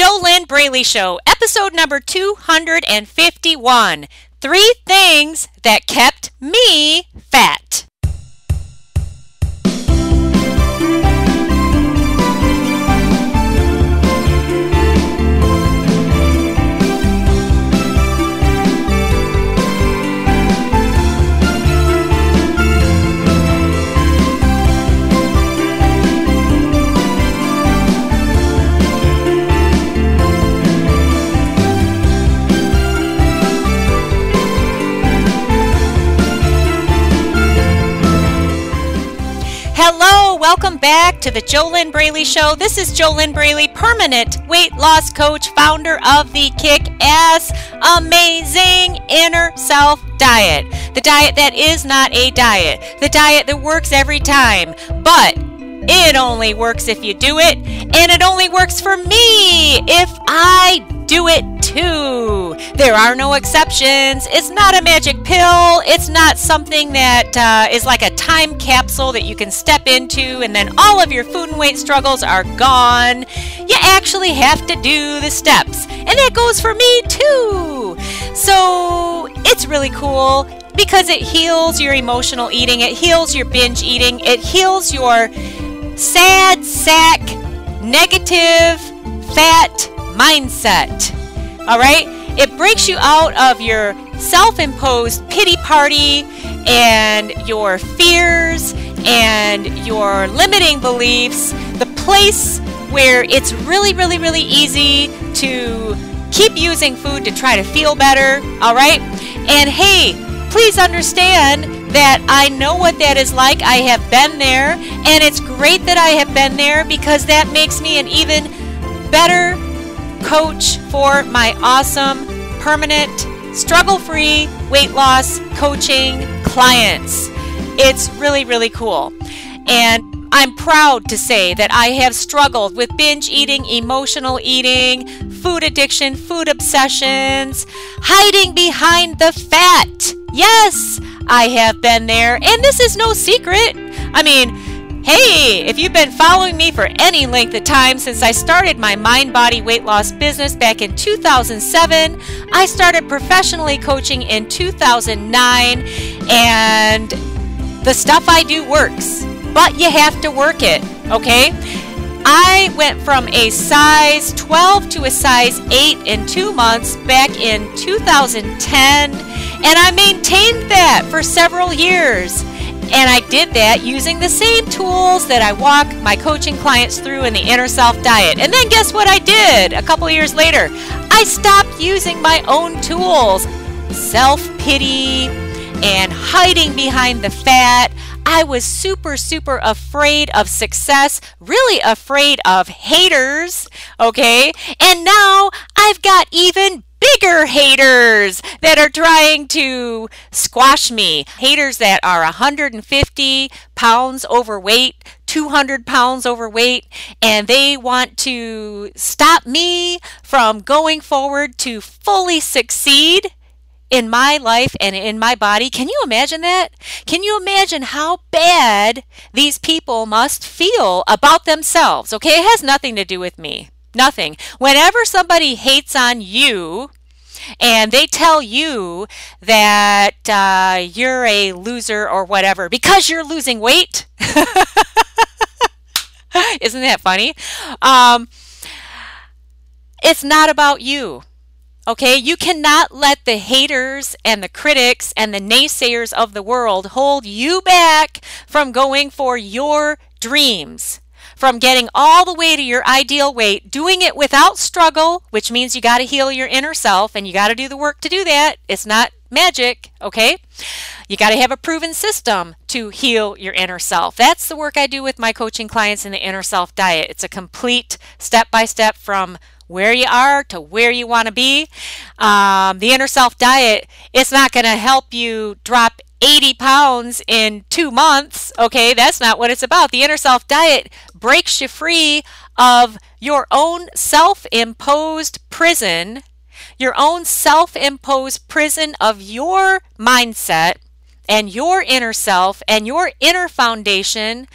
JoLynn Braley Show, episode number 251, 3 things that kept me fat. Hello, welcome back to the JoLynn Braley Show. This is JoLynn Braley, permanent weight loss coach, founder of the Kick-Ass Amazing Inner Self Diet. The diet that is not a diet. The diet that works every time, but it only works if you do it, and it only works for me if I do it too. There are no exceptions. It's not a magic pill. It's not something that is like a time capsule that you can step into and then all of your food and weight struggles are gone. You actually have to do the steps, and that goes for me too. So it's really cool because it heals your emotional eating. It heals your binge eating. It heals your sad sack, negative, fat mindset. All right? It breaks you out of your self-imposed pity party and your fears and your limiting beliefs, the place where it's really easy to keep using food to try to feel better. All right? And hey, please understand that I know what that is like. I have been there, and it's great that I have been there because that makes me an even better coach for my awesome, permanent, struggle-free weight loss coaching clients. It's really cool. And I'm proud to say that I have struggled with binge eating, emotional eating, food addiction, food obsessions, hiding behind the fat. Yes, I have been there, and this is no secret. I mean, hey, if you've been following me for any length of time since I started my mind-body weight loss business back in 2007, I started professionally coaching in 2009, and the stuff I do works, but you have to work it, okay? I went from a size 12 to a size 8 in 2 months back in 2010, and I maintained that for several years. And I did that using the same tools that I walk my coaching clients through in the Inner Self Diet. And then guess what I did a couple years later? I stopped using my own tools. Self-pity and hiding behind the fat. I was super afraid of success, really afraid of haters, okay? And now I've got even bigger haters that are trying to squash me. Haters that are 150 pounds overweight, 200 pounds overweight, and they want to stop me from going forward to fully succeed in my life and in my body. Can you imagine that? Can you imagine how bad these people must feel about themselves? Okay, it has nothing to do with me. Nothing. Whenever somebody hates on you and they tell you that you're a loser or whatever because you're losing weight, isn't that funny? It's not about you. Okay, you cannot let the haters and the critics and the naysayers of the world hold you back from going for your dreams, from getting all the way to your ideal weight, doing it without struggle, which means you got to heal your inner self and you got to do the work to do that. It's not magic, okay? You got to have a proven system to heal your inner self. That's the work I do with my coaching clients in the Inner Self Diet. It's a complete step-by-step from where you are to where you want to be. The Inner Self Diet, it's not going to help you drop 80 pounds in 2 months, okay? That's not what it's about. The Inner Self Diet breaks you free of your own self-imposed prison, of your mindset and your inner self and your inner foundation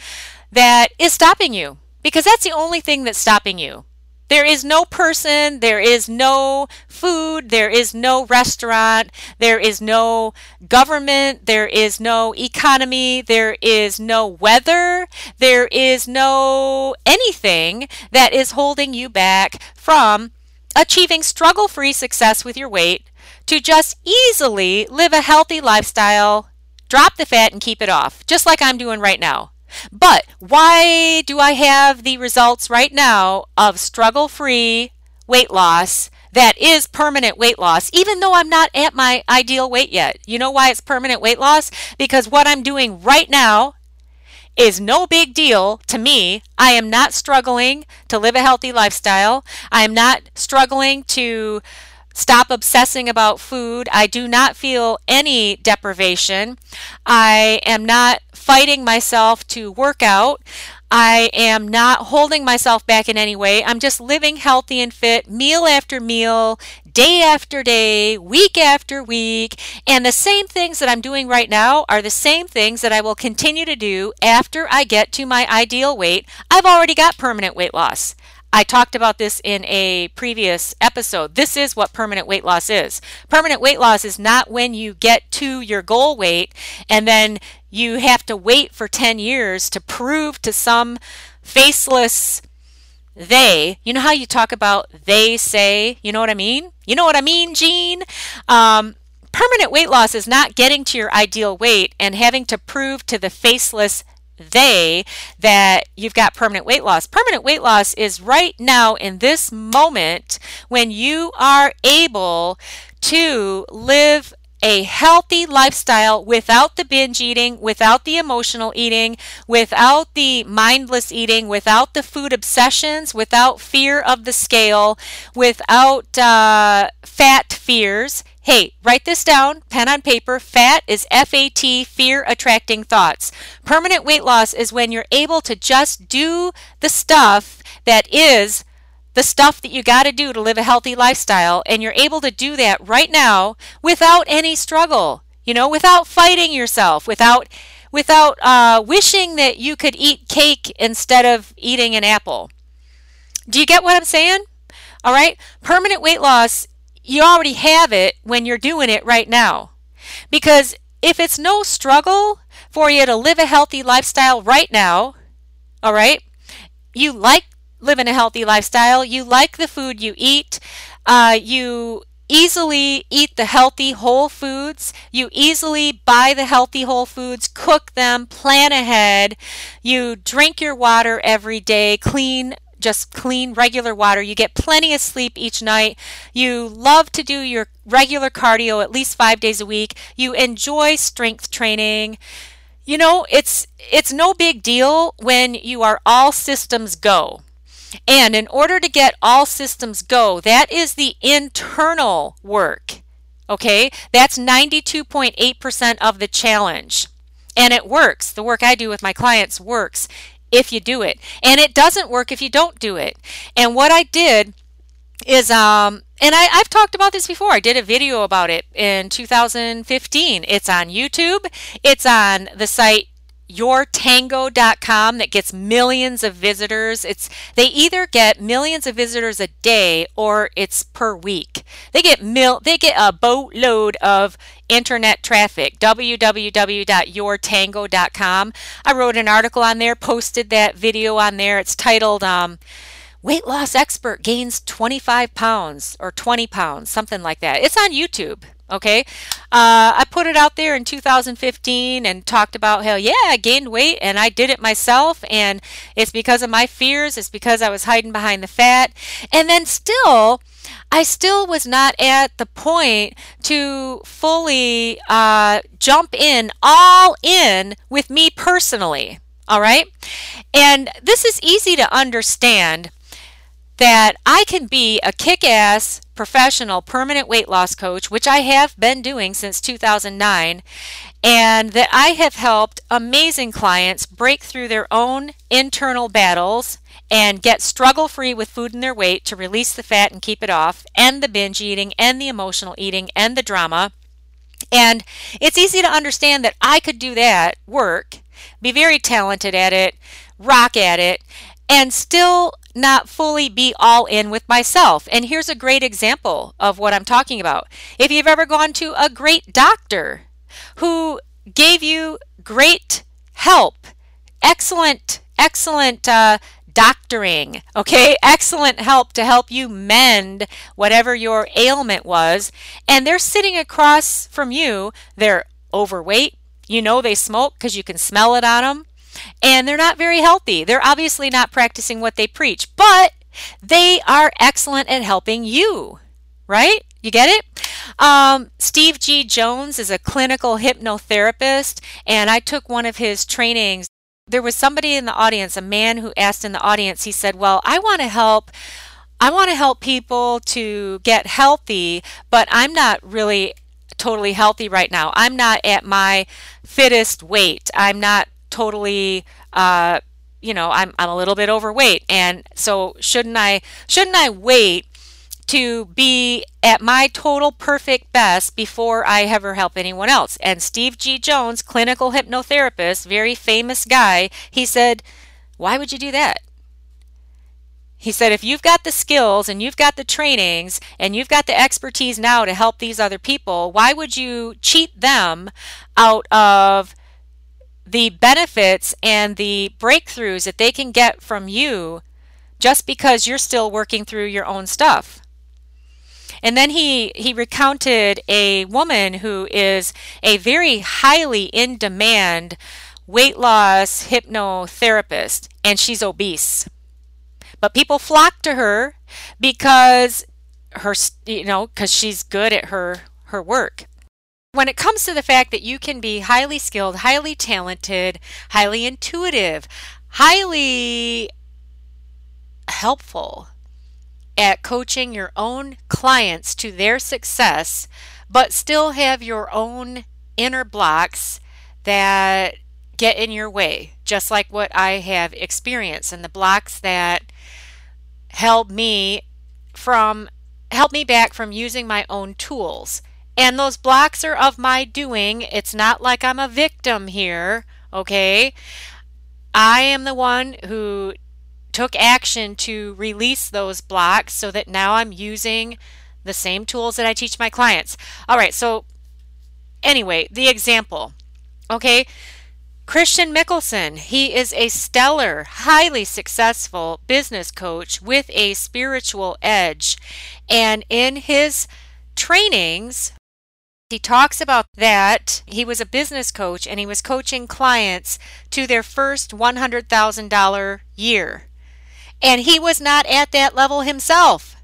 that is stopping you, because that's the only thing that's stopping you. There is no person, there is no food, there is no restaurant, there is no government, there is no economy, there is no weather, there is no anything that is holding you back from achieving struggle-free success with your weight to just easily live a healthy lifestyle, drop the fat and keep it off, just like I'm doing right now. But why do I have the results right now of struggle-free weight loss that is permanent weight loss, even though I'm not at my ideal weight yet? You know why it's permanent weight loss? Because what I'm doing right now is no big deal to me. I am not struggling to live a healthy lifestyle. I am not struggling to stop obsessing about food. I do not feel any deprivation. I am not fighting myself to work out. I am not holding myself back in any way. I'm just living healthy and fit meal after meal, day after day, week after week. And the same things that I'm doing right now are the same things that I will continue to do after I get to my ideal weight. I've already got permanent weight loss. I talked about this in a previous episode. This is what permanent weight loss is. Permanent weight loss is not when you get to your goal weight and then you have to wait for 10 years to prove to some faceless they. You know how you talk about they say? You know what I mean? You know what I mean, Gene? Permanent weight loss is not getting to your ideal weight and having to prove to the faceless they that you've got permanent weight loss. Permanent weight loss is right now in this moment when you are able to live a healthy lifestyle without the binge eating, without the emotional eating, without the mindless eating, without the food obsessions, without fear of the scale, without fat fears. Hey, write this down, pen on paper. FAT is F-A-T, fear attracting thoughts. Permanent weight loss is when you're able to just do the stuff that is the stuff that you got to do to live a healthy lifestyle, and you're able to do that right now without any struggle, you know, without fighting yourself, without wishing that you could eat cake instead of eating an apple. Do you get what I'm saying? All right. Permanent weight loss, you already have it when you're doing it right now. Because if it's no struggle for you to live a healthy lifestyle right now, all right, you like living a healthy lifestyle, you like the food you eat, you easily eat the healthy whole foods, you easily buy the healthy whole foods, cook them, plan ahead, you drink your water every day, just clean regular water. You get plenty of sleep each night. You love to do your regular cardio at least 5 days a week. You enjoy strength training. You know, it's no big deal when you are all systems go. And in order to get all systems go, that is the internal work. Okay? That's 92.8% of the challenge. And it works. The work I do with my clients works if you do it. And it doesn't work if you don't do it. And what I did is, and I've talked about this before. I did a video about it in 2015. It's on YouTube. It's on the site yourtango.com that gets millions of visitors. They either get millions of visitors a day or it's per week. They get a boatload of internet traffic. www.yourtango.com. I wrote an article on there, posted that video on there. It's titled Weight Loss Expert Gains 25 Pounds or 20 Pounds, something like that. It's on YouTube. Okay, I put it out there in 2015 and talked about how, yeah, I gained weight and I did it myself, and it's because of my fears, it's because I was hiding behind the fat. And then I still was not at the point to fully jump in, all in with me personally, all right? And this is easy to understand, that I can be a kick-ass professional permanent weight loss coach, which I have been doing since 2009, and that I have helped amazing clients break through their own internal battles and get struggle-free with food and their weight, to release the fat and keep it off, and the binge eating, and the emotional eating, and the drama. And it's easy to understand that I could do that work, be very talented at it, rock at it, and still not fully be all in with myself. And here's a great example of what I'm talking about. If you've ever gone to a great doctor who gave you great help, excellent doctoring, okay, excellent help to help you mend whatever your ailment was, and they're sitting across from you, they're overweight, you know they smoke because you can smell it on them, and they're not very healthy. They're obviously not practicing what they preach, but they are excellent at helping you, right? You get it? Steve G. Jones is a clinical hypnotherapist, and I took one of his trainings. There was somebody in the audience, a man who asked in the audience, he said, well, I want to help people to get healthy, but I'm not really totally healthy right now. I'm not at my fittest weight. I'm not totally, I'm a little bit overweight. And so shouldn't I wait to be at my total perfect best before I ever help anyone else? And Steve G. Jones, clinical hypnotherapist, very famous guy, he said, why would you do that? He said, if you've got the skills and you've got the trainings and you've got the expertise now to help these other people, why would you cheat them out of the benefits and the breakthroughs that they can get from you just because you're still working through your own stuff? And then he recounted a woman who is a very highly in demand weight loss hypnotherapist, and she's obese. But people flock to her because she's good at her work. When it comes to the fact that you can be highly skilled, highly talented, highly intuitive, highly helpful at coaching your own clients to their success, but still have your own inner blocks that get in your way, just like what I have experienced, and the blocks that held me back from using my own tools. And those blocks are of my doing. It's not like I'm a victim here, okay? I am the one who took action to release those blocks so that now I'm using the same tools that I teach my clients. All right, so anyway, the example, okay? Christian Mickelson, he is a stellar, highly successful business coach with a spiritual edge. And in his trainings, he talks about that he was a business coach and he was coaching clients to their first $100,000 year. And he was not at that level himself.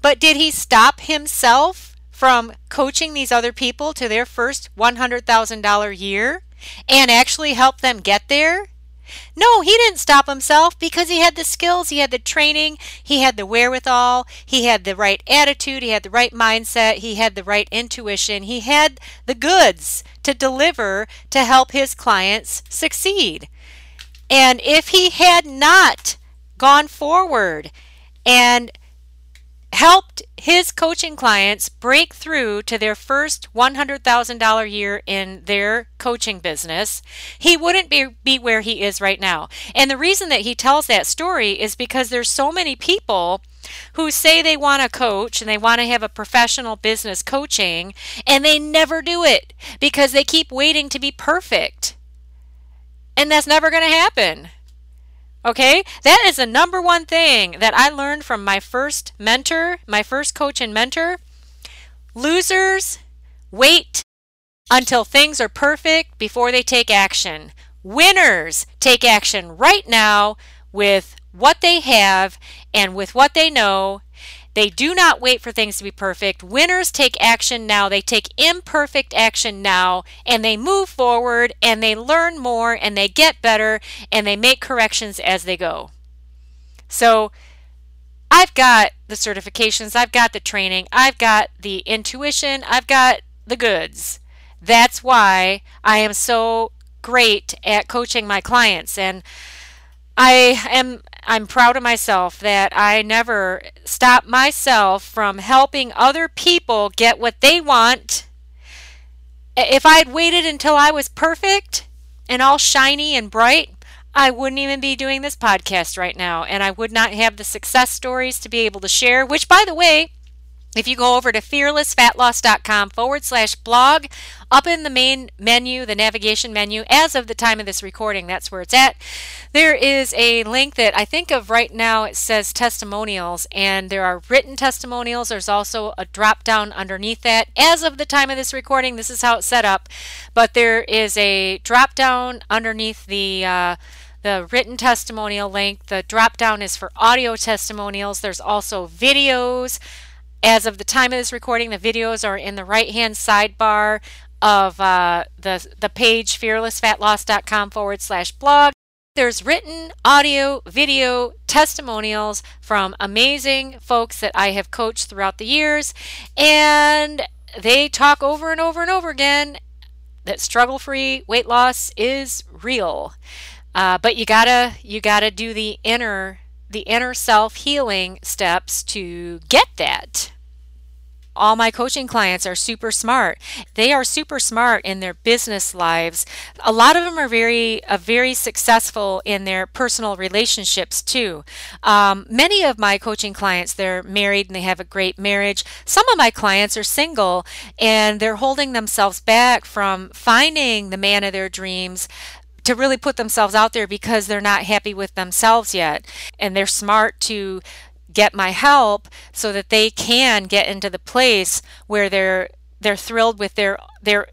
But did he stop himself from coaching these other people to their first $100,000 year and actually help them get there? No, he didn't stop himself because he had the skills, he had the training, he had the wherewithal, he had the right attitude, he had the right mindset, he had the right intuition, he had the goods to deliver to help his clients succeed. And if he had not gone forward and helped his coaching clients break through to their first $100,000 year in their coaching business, he wouldn't be where he is right now. And the reason that he tells that story is because there's so many people who say they want to coach and they want to have a professional business coaching, and they never do it because they keep waiting to be perfect. And that's never going to happen. Okay, that is the number one thing that I learned from my first coach and mentor. Losers wait until things are perfect before they take action. Winners take action right now with what they have and with what they know. They do not wait for things to be perfect. Winners take action now. They take imperfect action now, and they move forward, and they learn more, and they get better, and they make corrections as they go. So I've got the certifications. I've got the training. I've got the intuition. I've got the goods. That's why I am so great at coaching my clients, and I'm proud of myself that I never stop myself from helping other people get what they want. If I had waited until I was perfect and all shiny and bright, I wouldn't even be doing this podcast right now, and I would not have the success stories to be able to share, which, by the way, if you go over to FearlessFatLoss.com/blog, up in the main menu, the navigation menu, as of the time of this recording, that's where it's at. There is a link that I think of right now. It says testimonials, and there are written testimonials. There's also a drop down underneath that. As of the time of this recording, this is how it's set up, but there is a drop down underneath the written testimonial link. The drop down is for audio testimonials. There's also videos. As of the time of this recording, the videos are in the right-hand sidebar of the page, fearlessfatloss.com/blog. There's written, audio, video, testimonials from amazing folks that I have coached throughout the years, and they talk over and over and over again that struggle-free weight loss is real. But you gotta do the inner self-healing steps to get that. All my coaching clients are super smart. They are super smart in their business lives. A lot of them are very successful in their personal relationships too. Many of my coaching clients, they're married and they have a great marriage. Some of my clients are single and they're holding themselves back from finding the man of their dreams to really put themselves out there because they're not happy with themselves yet. And they're smart to get my help so that they can get into the place where they're thrilled with their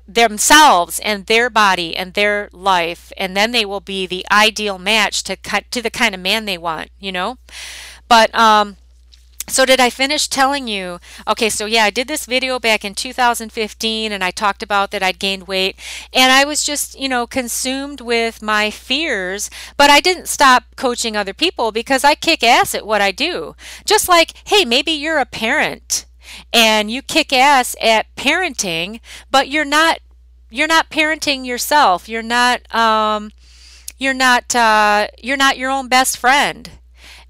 themselves and their body and their life, and then they will be the ideal match to the kind of man they want, you know. But so did I finish telling you? Okay, so yeah, I did this video back in 2015 and I talked about that I'd gained weight and I was just, you know, consumed with my fears, but I didn't stop coaching other people because I kick ass at what I do. Just like, hey, maybe you're a parent and you kick ass at parenting, but you're not parenting yourself. You're not your own best friend.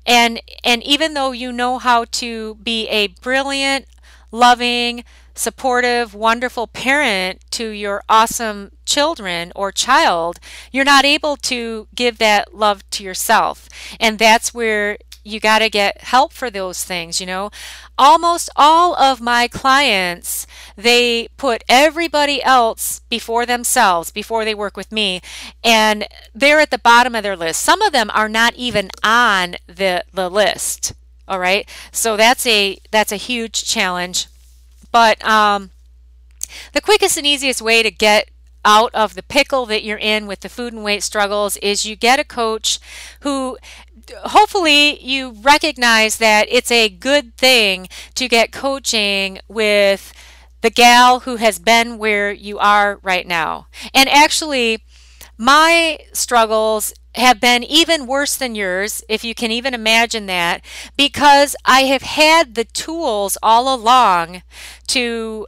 And even though you know how to be a brilliant, loving, supportive, wonderful parent to your awesome children or child, you're not able to give that love to yourself. And that's where you got to get help for those things, you know. Almost all of my clients, they put everybody else before themselves, before they work with me, and they're at the bottom of their list. Some of them are not even on the list, all right? So that's a huge challenge. But the quickest and easiest way to get out of the pickle that you're in with the food and weight struggles is you get a coach who hopefully you recognize that it's a good thing to get coaching with the gal who has been where you are right now. And actually, my struggles have been even worse than yours, if you can even imagine that, because I have had the tools all along to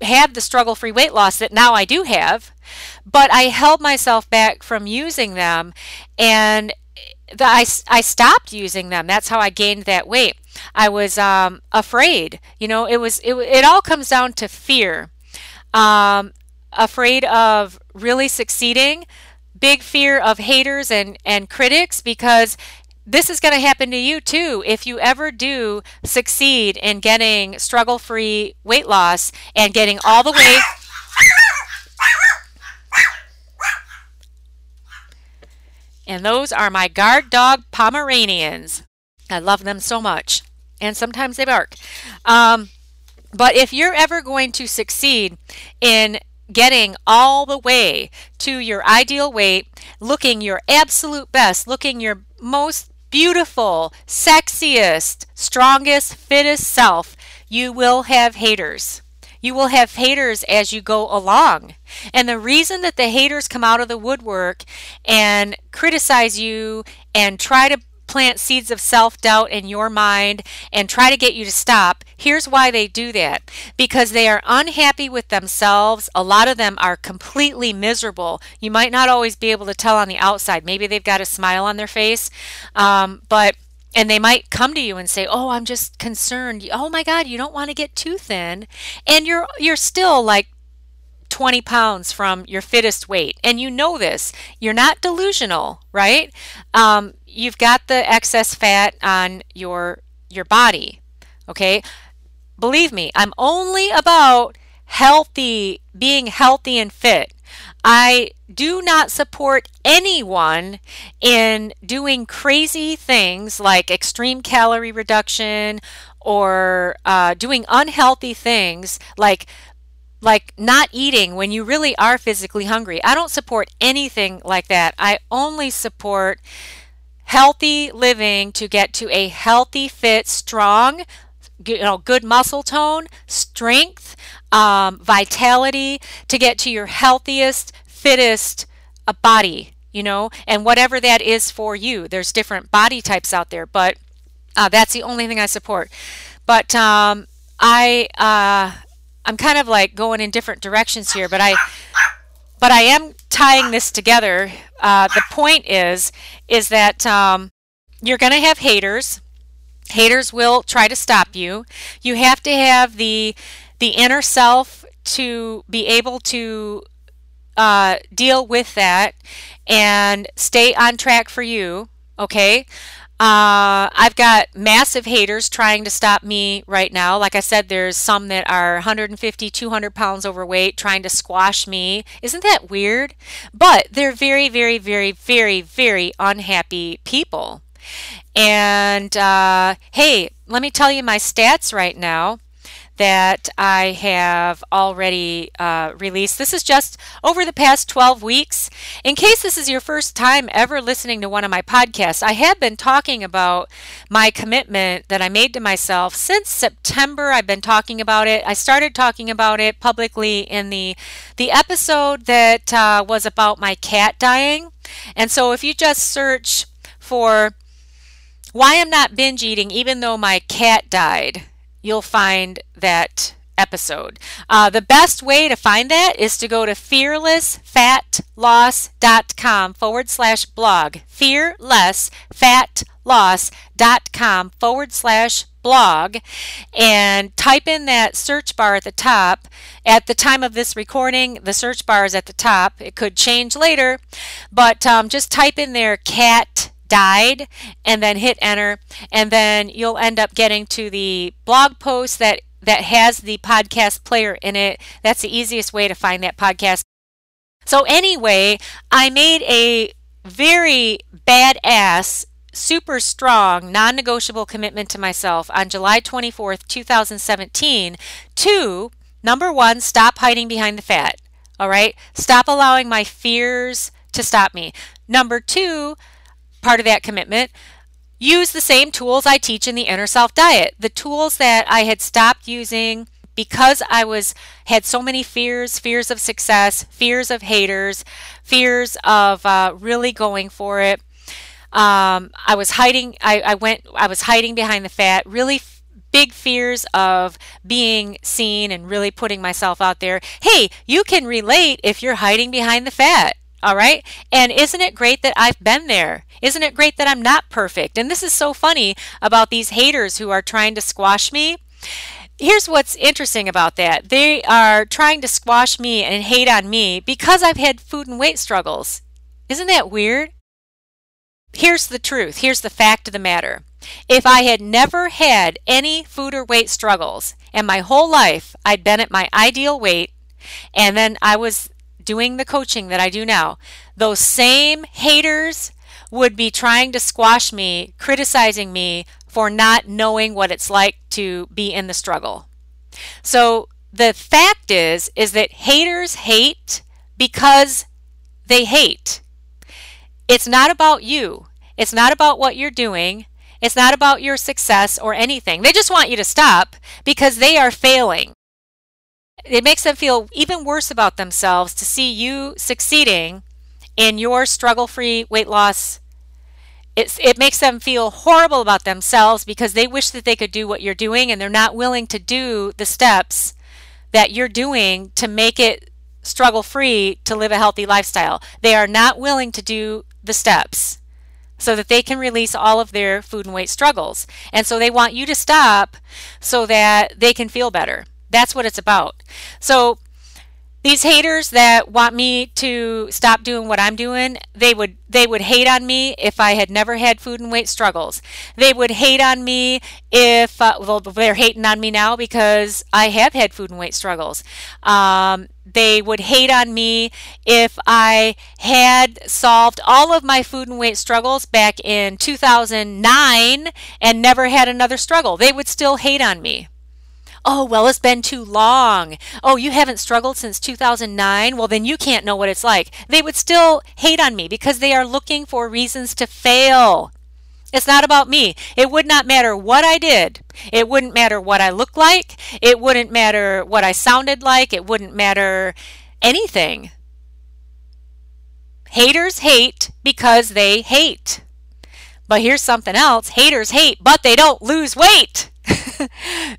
have the struggle-free weight loss that now I do have, but I held myself back from using them, and I stopped using them. That's how I gained that weight. I was afraid. You know, it all comes down to fear. Afraid of really succeeding, big fear of haters and critics, because this is going to happen to you too if you ever do succeed in getting struggle-free weight loss and getting all the way. And those are my guard dog Pomeranians. I love them so much. And sometimes they bark. But if you're ever going to succeed in getting all the way to your ideal weight, looking your absolute best, looking your most beautiful, sexiest, strongest, fittest self, you will have haters. You will have haters as you go along. And the reason that the haters come out of the woodwork and criticize you and try to plant seeds of self-doubt in your mind and try to get you to stop, here's why they do that. Because they are unhappy with themselves. A lot of them are completely miserable. You might not always be able to tell on the outside. Maybe they've got a smile on their face, and they might come to you and say, oh, I'm just concerned. Oh my God, you don't want to get too thin. And you're still like 20 pounds from your fittest weight. And you know this. You're not delusional, right? You've got the excess fat on your body, okay? Believe me, I'm only about healthy, being healthy and fit. I do not support anyone in doing crazy things like extreme calorie reduction or doing unhealthy things like not eating when you really are physically hungry. I don't support anything like that. I only support healthy living to get to a healthy, fit, strong, good muscle tone, strength, vitality, to get to your healthiest, fittest body, and whatever that is for you. There's different body types out there, but that's the only thing I support. But I'm kind of like going in different directions here, but I am tying this together. The point is that you're going to have haters. Haters will try to stop you. You have to have the inner self to be able to deal with that and stay on track for you, okay? I've got massive haters trying to stop me right now. Like I said, there's some that are 150, 200 pounds overweight trying to squash me. Isn't that weird? But they're very, very, very, very, very unhappy people. And hey, let me tell you my stats right now that I have already released. This is just over the past 12 weeks. In case this is your first time ever listening to one of my podcasts, I have been talking about my commitment that I made to myself since September. I've been talking about it. I started talking about it publicly in the episode that was about my cat dying. And so if you just search for why I'm not binge eating even though my cat died, you'll find that episode. The best way to find that is to go to FearlessFatLoss.com /blog. FearlessFatLoss.com /blog, and type in that search bar at the top. At the time of this recording, the search bar is at the top. It could change later, but just type in there cat died and then hit enter, and then you'll end up getting to the blog post that has the podcast player in it. That's the easiest way to find that podcast. So anyway, I made a very badass, super strong, non-negotiable commitment to myself on July 24th, 2017 to, number one, stop hiding behind the fat. All right? Stop allowing my fears to stop me. Number two, part of that commitment, use the same tools I teach in the Inner Self Diet, the tools that I had stopped using because I had so many fears of success, fears of haters, fears of really going for it. I was hiding behind the fat, really big fears of being seen and really putting myself out there. Hey, you can relate if you're hiding behind the fat. All right. And isn't it great that I've been there? Isn't it great that I'm not perfect? And this is so funny about these haters who are trying to squash me. Here's what's interesting about that. They are trying to squash me and hate on me because I've had food and weight struggles. Isn't that weird? Here's the truth. Here's the fact of the matter. If I had never had any food or weight struggles and my whole life I'd been at my ideal weight, and then I was doing the coaching that I do now, those same haters would be trying to squash me, criticizing me for not knowing what it's like to be in the struggle. So the fact is that haters hate because they hate. It's not about you. It's not about what you're doing. It's not about your success or anything. They just want you to stop because they are failing. It makes them feel even worse about themselves to see you succeeding in your struggle-free weight loss. It makes them feel horrible about themselves because they wish that they could do what you're doing, and they're not willing to do the steps that you're doing to make it struggle-free to live a healthy lifestyle. They are not willing to do the steps so that they can release all of their food and weight struggles. And so they want you to stop so that they can feel better. That's what it's about. So These haters that want me to stop doing what I'm doing, they would hate on me if I had never had food and weight struggles. They would hate on me if, well, they're hating on me now because I have had food and weight struggles. They would hate on me if I had solved all of my food and weight struggles back in 2009 and never had another struggle. They would still hate on me. Oh, well, it's been too long. Oh, you haven't struggled since 2009? Well, then you can't know what it's like. They would still hate on me because they are looking for reasons to fail. It's not about me. It would not matter what I did. It wouldn't matter what I looked like. It wouldn't matter what I sounded like. It wouldn't matter anything. Haters hate because they hate. But here's something else. Haters hate, but they don't lose weight.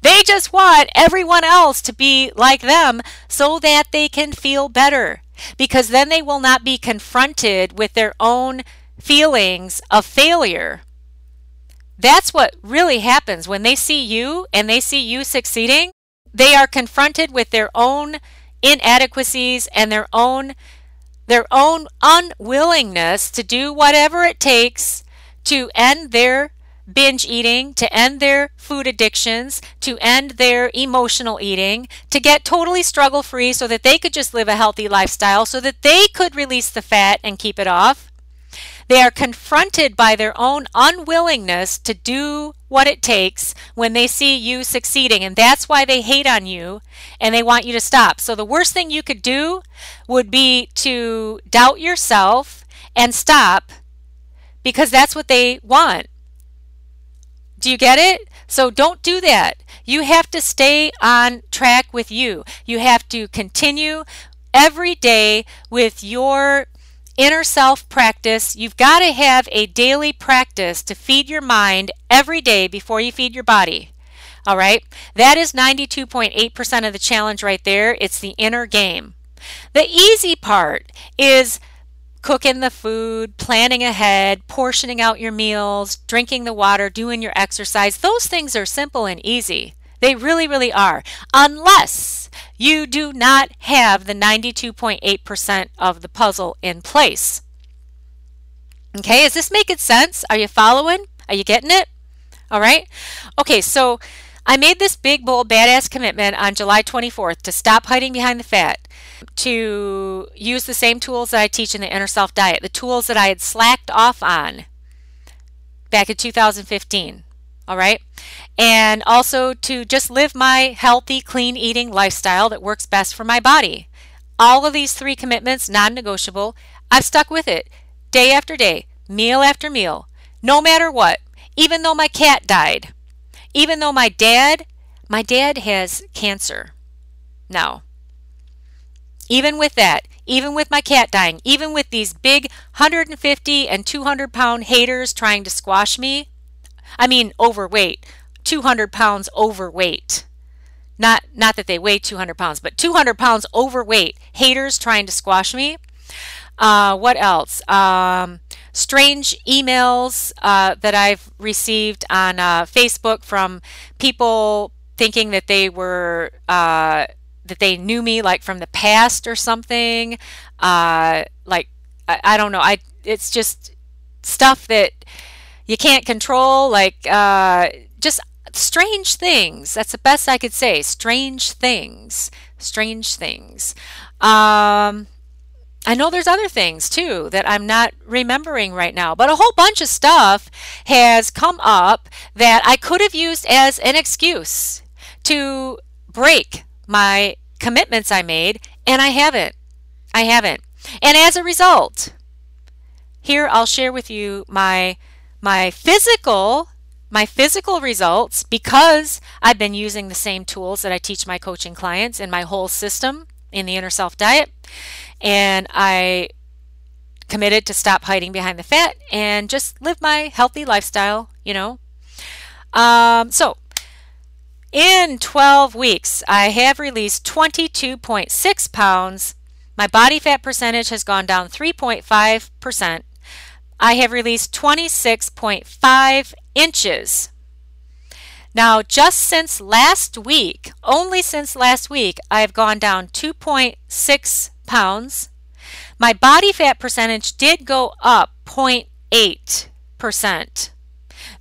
They just want everyone else to be like them so that they can feel better, because then they will not be confronted with their own feelings of failure. That's what really happens when they see you and they see you succeeding. They are confronted with their own inadequacies and their own unwillingness to do whatever it takes to end their binge eating, to end their food addictions, to end their emotional eating, to get totally struggle free so that they could just live a healthy lifestyle, so that they could release the fat and keep it off. They are confronted by their own unwillingness to do what it takes when they see you succeeding, and that's why they hate on you and they want you to stop. So the worst thing you could do would be to doubt yourself and stop, because that's what they want. Do you get it? So don't do that. You have to stay on track with you. You have to continue every day with your inner self practice. You've got to have a daily practice to feed your mind every day before you feed your body. All right? That is 92.8% of the challenge right there. It's the inner game. The easy part is cooking the food, planning ahead, portioning out your meals, drinking the water, doing your exercise. Those things are simple and easy. They really, really are. Unless you do not have the 92.8% of the puzzle in place. Okay, is this making sense? Are you following? Are you getting it? All right. Okay, so I made this big, bold, badass commitment on July 24th to stop hiding behind the fat, to use the same tools that I teach in the Inner Self Diet, the tools that I had slacked off on back in 2015, all right? And also to just live my healthy, clean eating lifestyle that works best for my body. All of these three commitments, non-negotiable, I've stuck with it day after day, meal after meal, no matter what, even though my cat died, even though my dad has cancer now. Even with that, even with my cat dying, even with these big 150 and 200 pound haters trying to squash me, I mean overweight, 200 pounds overweight. Not that they weigh 200 pounds, but 200 pounds overweight, haters trying to squash me. What else? Strange emails that I've received on Facebook from people thinking that they were... that they knew me like from the past or something. I don't know. It's just stuff that you can't control, just strange things. That's the best I could say. Strange things. I know there's other things too that I'm not remembering right now, but a whole bunch of stuff has come up that I could have used as an excuse to break my commitments I made, and I haven't. And as a result, here I'll share with you my physical results, because I've been using the same tools that I teach my coaching clients and my whole system in the Inner Self Diet, and I committed to stop hiding behind the fat and just live my healthy lifestyle, you know. So in 12 weeks, I have released 22.6 pounds. My body fat percentage has gone down 3.5%. I have released 26.5 inches. Now, just since last week, only since last week, I've gone down 2.6 pounds. My body fat percentage did go up 0.8%.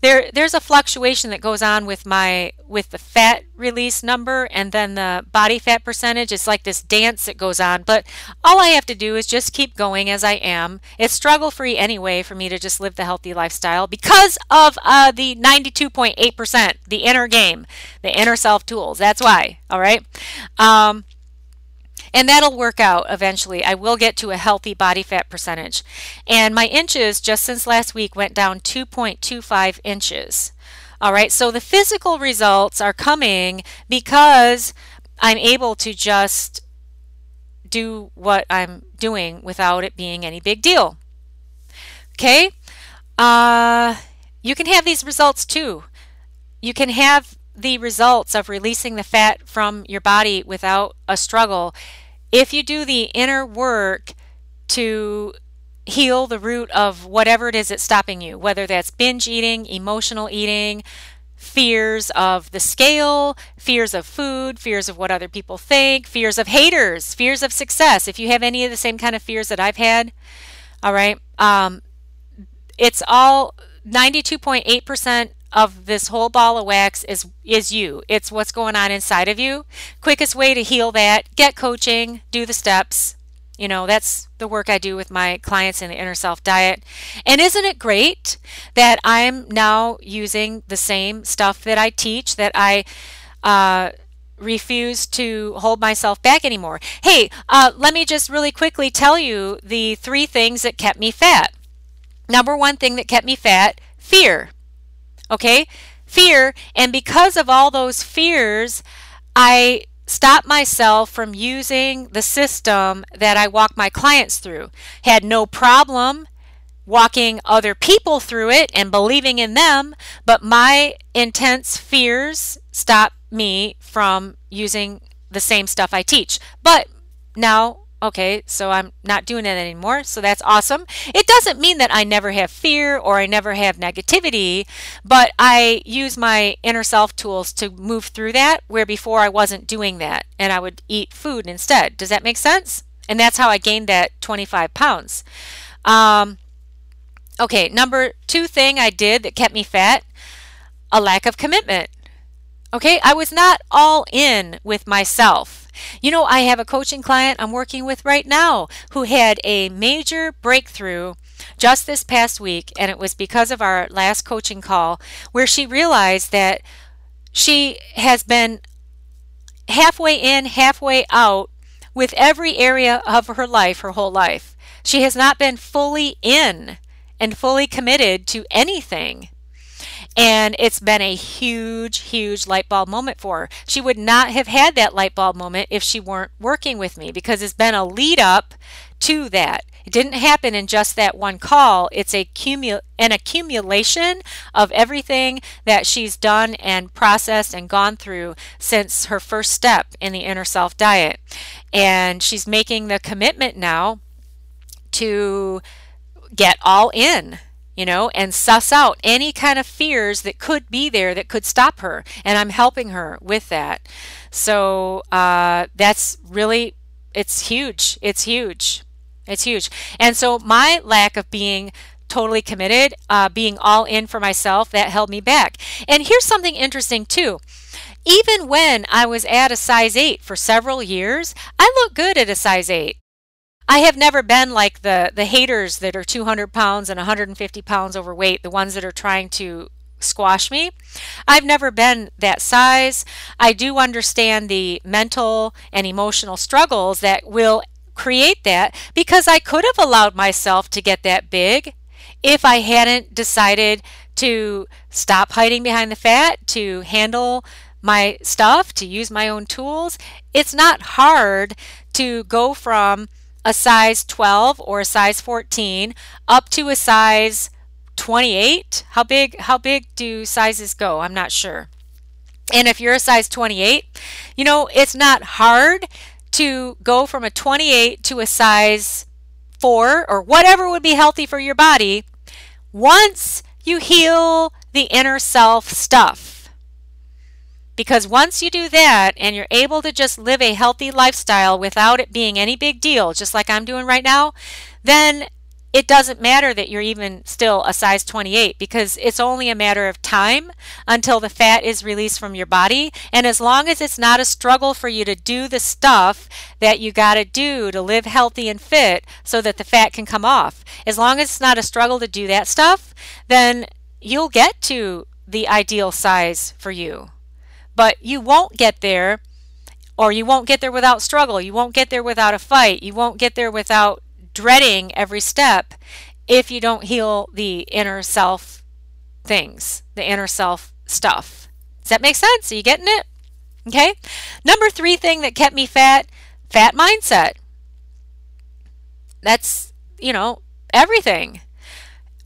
There's a fluctuation that goes on with the fat release number and then the body fat percentage. It's like this dance that goes on, but all I have to do is just keep going as I am. It's struggle-free anyway for me to just live the healthy lifestyle because of the 92.8%, the inner game, the inner self tools. That's why, all right? And that'll work out eventually. I will get to a healthy body fat percentage. And my inches just since last week went down 2.25 inches. All right, so the physical results are coming because I'm able to just do what I'm doing without it being any big deal. Okay, you can have these results too. You can have the results of releasing the fat from your body without a struggle if you do the inner work to heal the root of whatever it is that's stopping you, whether that's binge eating, emotional eating, fears of the scale, fears of food, fears of what other people think, fears of haters, fears of success. If you have any of the same kind of fears that I've had, all right, it's all 92.8% of this whole ball of wax is you. It's what's going on inside of you. Quickest way to heal that, get coaching, do the steps. You know, that's the work I do with my clients in the Inner Self Diet. And isn't it great that I'm now using the same stuff that I teach, that I refuse to hold myself back anymore? Hey, let me just really quickly tell you the three things that kept me fat. Number one thing that kept me fat, fear. Okay, fear, and because of all those fears, I stopped myself from using the system that I walk my clients through. Had no problem walking other people through it and believing in them, but my intense fears stopped me from using the same stuff I teach. But now, okay, so I'm not doing it anymore, so that's awesome. It doesn't mean that I never have fear or I never have negativity, but I use my inner self tools to move through that where before I wasn't doing that and I would eat food instead. Does that make sense? And that's how I gained that 25 pounds. Okay, number two thing I did that kept me fat, a lack of commitment. Okay, I was not all in with myself. You know, I have a coaching client I'm working with right now who had a major breakthrough just this past week, and it was because of our last coaching call where she realized that she has been halfway in, halfway out with every area of her life, her whole life. She has not been fully in and fully committed to anything. And it's been a huge, huge light bulb moment for her. She would not have had that light bulb moment if she weren't working with me because it's been a lead up to that. It didn't happen in just that one call. It's an accumulation of everything that she's done and processed and gone through since her first step in the Inner Self Diet. And she's making the commitment now to get all in, you know, and suss out any kind of fears that could be there that could stop her. And I'm helping her with that. So that's really, it's huge. It's huge. It's huge. And so my lack of being totally committed, being all in for myself, that held me back. And here's something interesting too. Even when I was at a size 8 for several years, I looked good at a size 8. I have never been like the haters that are 200 pounds and 150 pounds overweight, the ones that are trying to squash me. I've never been that size. I do understand the mental and emotional struggles that will create that because I could have allowed myself to get that big if I hadn't decided to stop hiding behind the fat, to handle my stuff, to use my own tools. It's not hard to go from a size 12 or a size 14 up to a size 28. How big do sizes go? I'm not sure. And if you're a size 28, you know, it's not hard to go from a 28 to a size 4 or whatever would be healthy for your body once you heal the inner self stuff. Because once you do that and you're able to just live a healthy lifestyle without it being any big deal, just like I'm doing right now, then it doesn't matter that you're even still a size 28, because it's only a matter of time until the fat is released from your body. And as long as it's not a struggle for you to do the stuff that you got to do to live healthy and fit so that the fat can come off, as long as it's not a struggle to do that stuff, then you'll get to the ideal size for you. But you won't get there, or you won't get there without struggle. You won't get there without a fight. You won't get there without dreading every step if you don't heal the inner self things, the inner self stuff. Does that make sense? Are you getting it? Okay. Number 3 thing that kept me fat, fat mindset. That's, you know, everything.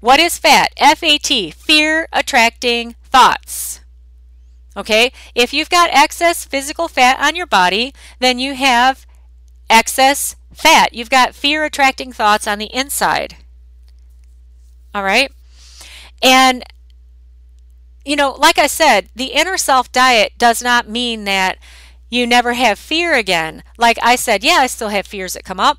What is fat? F-A-T, fear attracting thoughts. Okay, if you've got excess physical fat on your body, then you have excess fat. You've got fear attracting thoughts on the inside. All right. And, you know, like I said, the inner self diet does not mean that you never have fear again. Like I said, yeah, I still have fears that come up.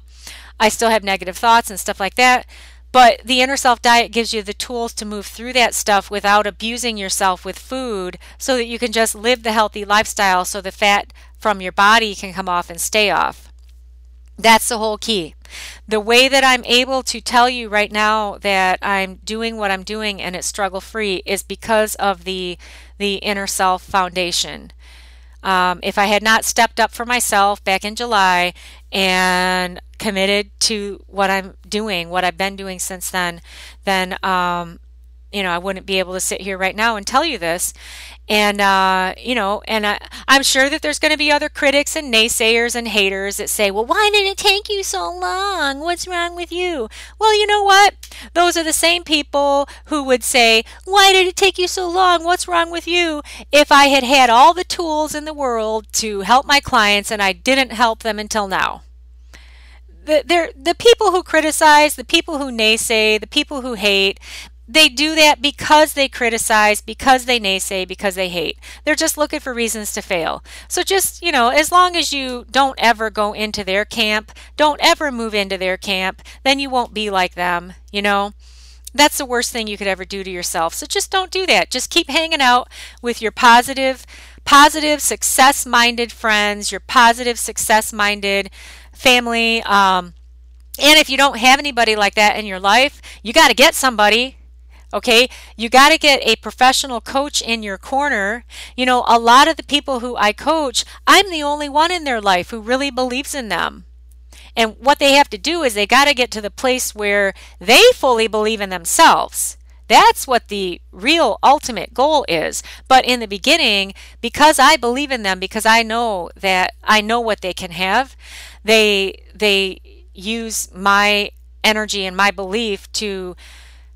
I still have negative thoughts and stuff like that. But the inner self diet gives you the tools to move through that stuff without abusing yourself with food, so that you can just live the healthy lifestyle so the fat from your body can come off and stay off. That's the whole key. The way that I'm able to tell you right now that I'm doing what I'm doing and it's struggle free is because of the inner self foundation. If I had not stepped up for myself back in July and committed to what I'm doing, what I've been doing since then, you know, I wouldn't be able to sit here right now and tell you this. And, you know, and I'm sure that there's going to be other critics and naysayers and haters that say, well, why did it take you so long? What's wrong with you? Well, you know what? Those are the same people who would say, why did it take you so long? What's wrong with you? If I had had all the tools in the world to help my clients and I didn't help them until now. The people who criticize, the people who naysay, the people who hate, they do that because they criticize, because they naysay, because they hate. They're just looking for reasons to fail. So just, you know, as long as you don't ever go into their camp, don't ever move into their camp, then you won't be like them, you know. That's the worst thing you could ever do to yourself. So just don't do that. Just keep hanging out with your positive, success-minded friends, your positive, success-minded family. And if you don't have anybody like that in your life, you got to get somebody. Okay, you got to get a professional coach in your corner. You know, a lot of the people who I coach, I'm the only one in their life who really believes in them. And what they have to do is they got to get to the place where they fully believe in themselves. That's what the real ultimate goal is. But in the beginning, because I believe in them, because I know that I know what they can have, they use my energy and my belief to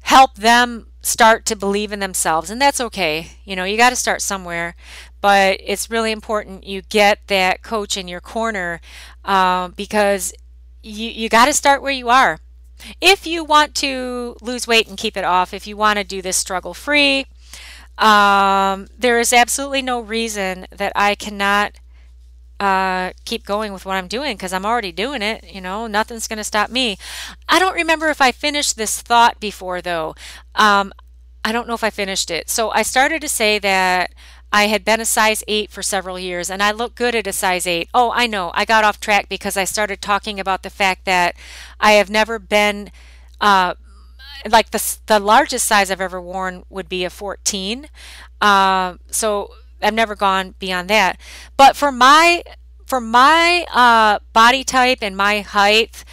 help them start to believe in themselves. And that's okay. You know, you got to start somewhere, but it's really important you get that coach in your corner because you got to start where you are. If you want to lose weight and keep it off, if you want to do this struggle free, there is absolutely no reason that I cannot keep going with what I'm doing, because I'm already doing it. You know, nothing's going to stop me. I don't remember if I finished this thought before, though. I don't know if I finished it. So I started to say that I had been a size 8 for several years and I looked good at a size 8. Oh, I know. I got off track because I started talking about the fact that I have never been like the largest size I've ever worn would be a 14. So I've never gone beyond that. But for my body type and my height,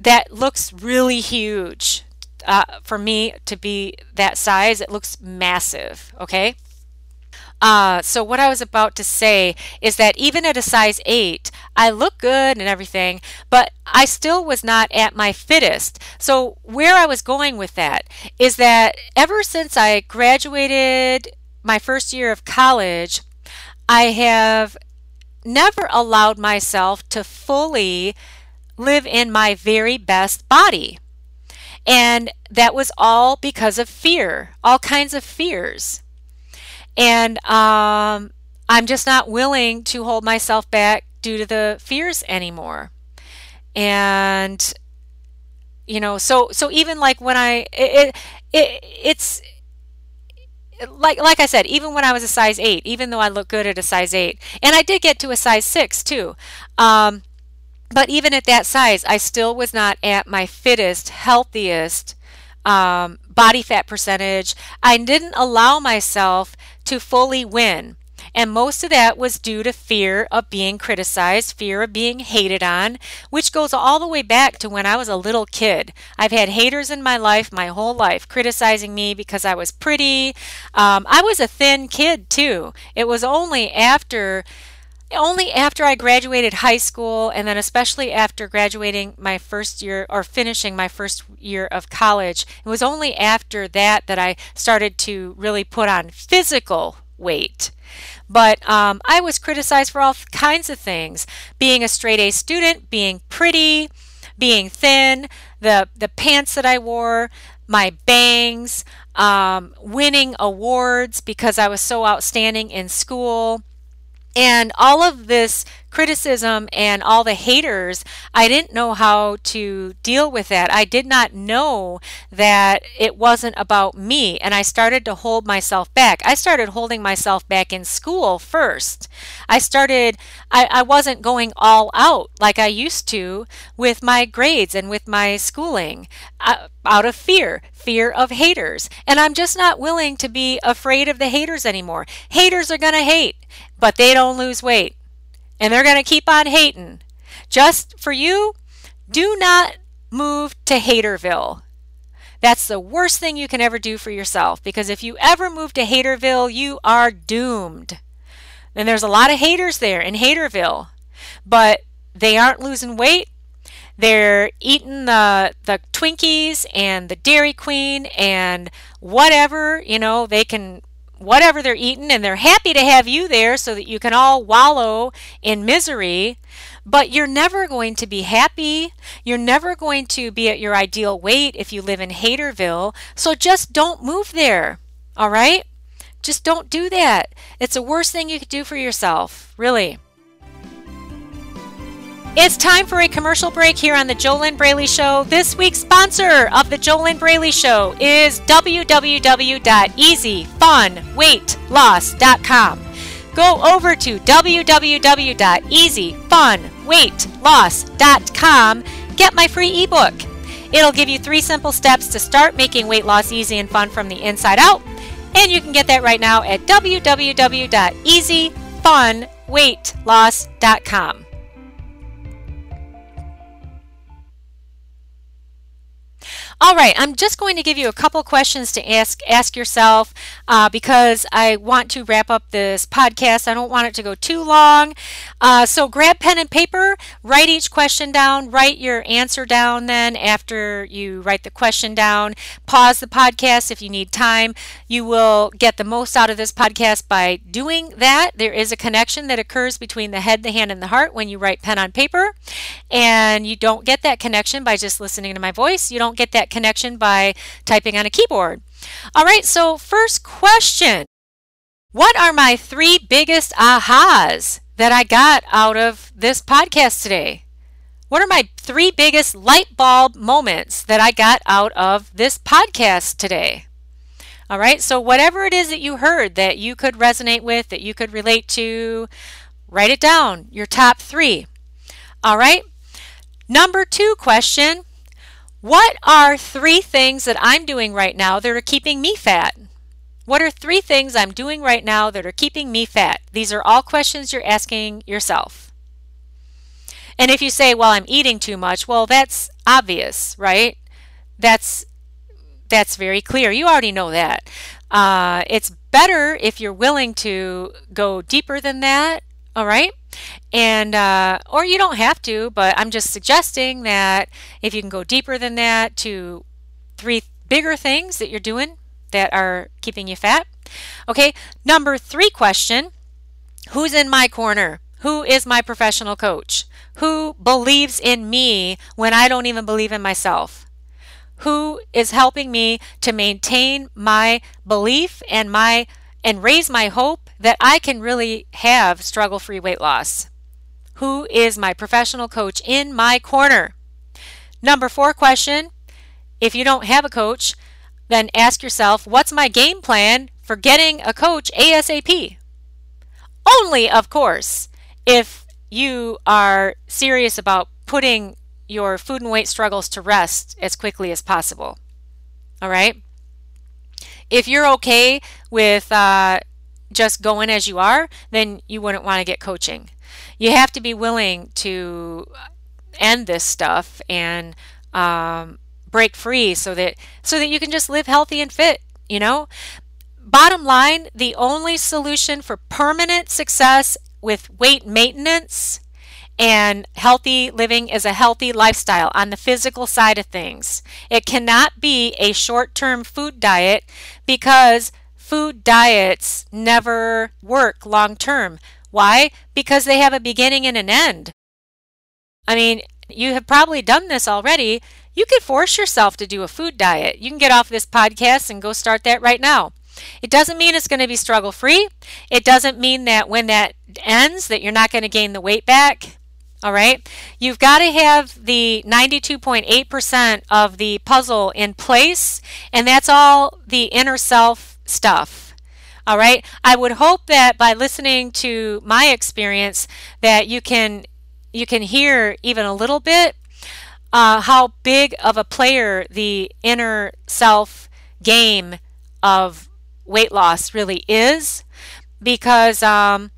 that looks really huge. For me to be that size, it looks massive, okay? So what I was about to say is that even at a size 8, I look good and everything, but I still was not at my fittest. So where I was going with that is that ever since I graduated my first year of college, I have never allowed myself to fully live in my very best body. And that was all because of fear, all kinds of fears. And I'm just not willing to hold myself back due to the fears anymore. And, you know, so even like when like I said, even when I was a size 8, even though I looked good at a size 8, and I did get to a size 6 too, but even at that size, I still was not at my fittest, healthiest body fat percentage. I didn't allow myself to fully win. And most of that was due to fear of being criticized, fear of being hated on, which goes all the way back to when I was a little kid. I've had haters in my life my whole life, criticizing me because I was pretty. I was a thin kid too. It was only after I graduated high school, and then especially after graduating my first year or finishing my first year of college, it was only after that I started to really put on physical weight. But I was criticized for all kinds of things: being a straight A student, being pretty, being thin, the pants that I wore, my bangs, winning awards because I was so outstanding in school. And all of this criticism and all the haters, I didn't know how to deal with that. I did not know that it wasn't about me, and I started to hold myself back. I started holding myself back in school first. I wasn't going all out like I used to with my grades and with my schooling, out of fear of haters. And I'm just not willing to be afraid of the haters anymore. Haters are going to hate, but they don't lose weight. And they're going to keep on hating. Just for you, do not move to Haterville. That's the worst thing you can ever do for yourself, because if you ever move to Haterville, you are doomed. And there's a lot of haters there in Haterville, but they aren't losing weight. They're eating the Twinkies and the Dairy Queen and whatever, you know, they can... whatever they're eating, and they're happy to have you there so that you can all wallow in misery, but you're never going to be happy. You're never going to be at your ideal weight if you live in Haterville. So just don't move there, all right? Just don't do that. It's the worst thing you could do for yourself, really. It's time for a commercial break here on The JoLynn Braley Show. This week's sponsor of The JoLynn Braley Show is www.easyfunweightloss.com. Go over to www.easyfunweightloss.com. Get my free ebook. It'll give you 3 simple steps to start making weight loss easy and fun from the inside out. And you can get that right now at www.easyfunweightloss.com. All right, I'm just going to give you a couple questions to ask yourself because I want to wrap up this podcast. I don't want it to go too long. So grab pen and paper, write each question down, write your answer down then after you write the question down. Pause the podcast if you need time. You will get the most out of this podcast by doing that. There is a connection that occurs between the head, the hand, and the heart when you write pen on paper. And you don't get that connection by just listening to my voice. You don't get that connection by typing on a keyboard. All right, so first question. What are my 3 biggest ahas that I got out of this podcast today? What are my 3 biggest light bulb moments that I got out of this podcast today? All right, so whatever it is that you heard that you could resonate with, that you could relate to, write it down, your top 3. All right, number 2 question. What are 3 things that I'm doing right now that are keeping me fat? What are 3 things I'm doing right now that are keeping me fat? These are all questions you're asking yourself. And if you say, well, I'm eating too much, well, that's obvious, right? That's very clear. You already know that. It's better if you're willing to go deeper than that, all right? And or you don't have to, but I'm just suggesting that if you can go deeper than that to 3 bigger things that you're doing that are keeping you fat. Okay, number 3 question, who's in my corner? Who is my professional coach? Who believes in me when I don't even believe in myself? Who is helping me to maintain my belief and raise my hope that I can really have struggle-free weight loss? Who is my professional coach in my corner? Number 4 question, if you don't have a coach, then ask yourself, what's my game plan for getting a coach ASAP? Only, of course, if you are serious about putting your food and weight struggles to rest as quickly as possible. All right? If you're okay with just going as you are, then you wouldn't want to get coaching. You have to be willing to end this stuff and break free so that you can just live healthy and fit, you know? Bottom line, the only solution for permanent success with weight maintenance and healthy living is a healthy lifestyle on the physical side of things. It cannot be a short-term food diet because food diets never work long-term. Why? Because they have a beginning and an end. I mean, you have probably done this already. You could force yourself to do a food diet. You can get off this podcast and go start that right now. It doesn't mean it's going to be struggle-free. It doesn't mean that when that ends that you're not going to gain the weight back. All right? You've got to have the 92.8% of the puzzle in place, and that's all the inner self stuff. All right? I would hope that by listening to my experience that you can hear even a little bit how big of a player the inner self game of weight loss really is, because I'm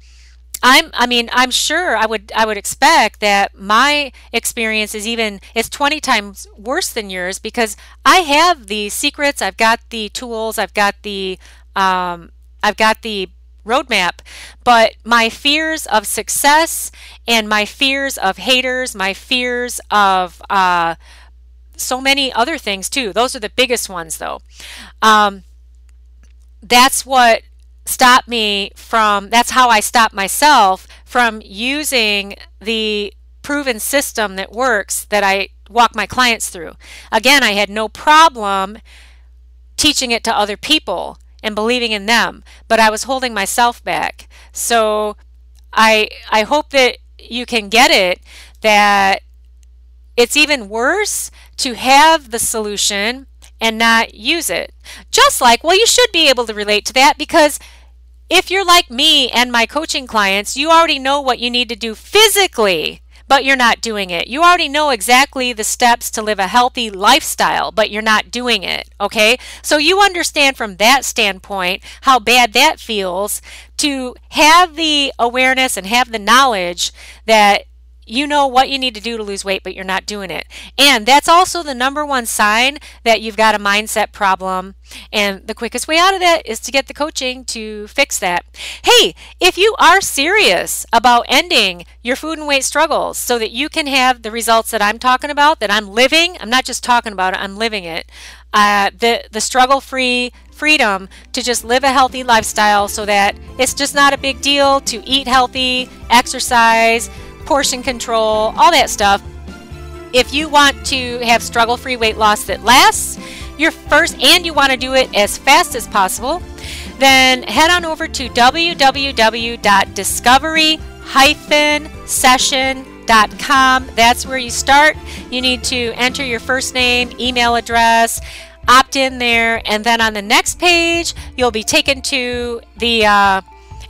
sure I would expect that my experience is 20 times worse than yours, because I have the secrets, I've got the tools, I've got the roadmap, but my fears of success and my fears of haters, my fears of so many other things too. Those are the biggest ones though. That's what stopped me from, that's how I stopped myself from using the proven system that works that I walk my clients through. Again, I had no problem teaching it to other people and believing in them, but I was holding myself back. So I hope that you can get it, that it's even worse to have the solution and not use it. Just like, well, you should be able to relate to that, because if you're like me and my coaching clients, you already know what you need to do physically, but you're not doing it. You already know exactly the steps to live a healthy lifestyle, but you're not doing it, okay? So you understand from that standpoint how bad that feels to have the awareness and have the knowledge that you know what you need to do to lose weight, but you're not doing it. And that's also the number one sign that you've got a mindset problem. And the quickest way out of that is to get the coaching to fix that. Hey, if you are serious about ending your food and weight struggles so that you can have the results that I'm talking about, that I'm living, I'm not just talking about it, I'm living it, the struggle-free freedom to just live a healthy lifestyle so that it's just not a big deal to eat healthy, exercise, portion control, all that stuff. If you want to have struggle-free weight loss that lasts, and you want to do it as fast as possible, then head on over to www.discovery-session.com. That's where you start. You need to enter your first name, email address, opt in there, and then on the next page, you'll be taken to the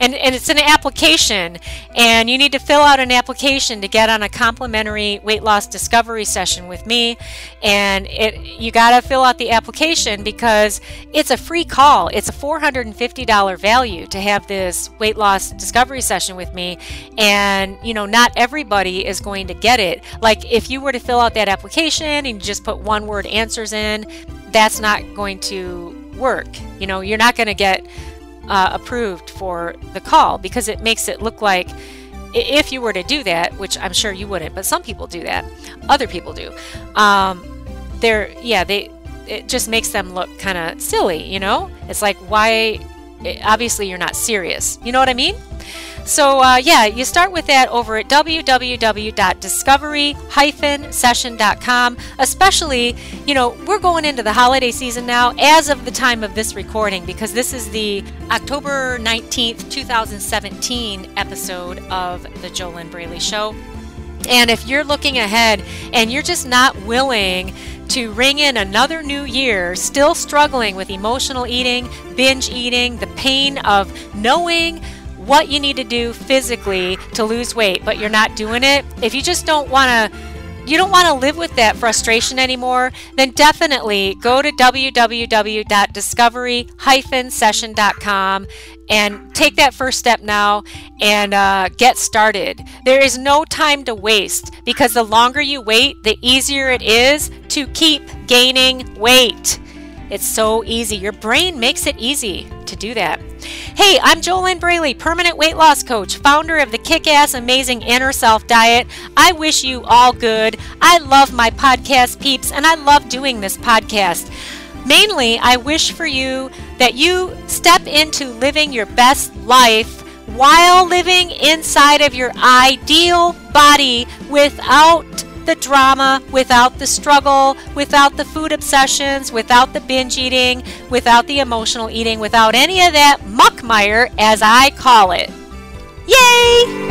And it's an application, and you need to fill out an application to get on a complimentary weight loss discovery session with me. And you got to fill out the application because it's a free call. It's a $450 value to have this weight loss discovery session with me. And, you know, not everybody is going to get it. Like if you were to fill out that application and just put one-word answers in, that's not going to work. You know, you're not going to get approved for the call, because it makes it look like, if you were to do that, which I'm sure you wouldn't, but some people do that, other people do, it just makes them look kind of silly, you know? It's like, why? Obviously you're not serious, you know what I mean? So yeah, you start with that over at www.discovery-session.com. Especially, you know, we're going into the holiday season now as of the time of this recording, because this is the October 19th, 2017 episode of The JoLynn Braley Show. And if you're looking ahead and you're just not willing to ring in another new year, still struggling with emotional eating, binge eating, the pain of knowing what you need to do physically to lose weight, but you're not doing it, if you just don't want to, you don't want to live with that frustration anymore, then definitely go to www.discovery-session.com and take that first step now and get started. There is no time to waste, because the longer you wait, the easier it is to keep gaining weight. It's so easy. Your brain makes it easy to do that. Hey, I'm JoLynn Braley, permanent weight loss coach, founder of the Kick-Ass Amazing Inner Self Diet. I wish you all good. I love my podcast peeps, and I love doing this podcast. Mainly, I wish for you that you step into living your best life while living inside of your ideal body, without the drama, without the struggle, without the food obsessions, without the binge eating, without the emotional eating, without any of that muckmire, as I call it. Yay!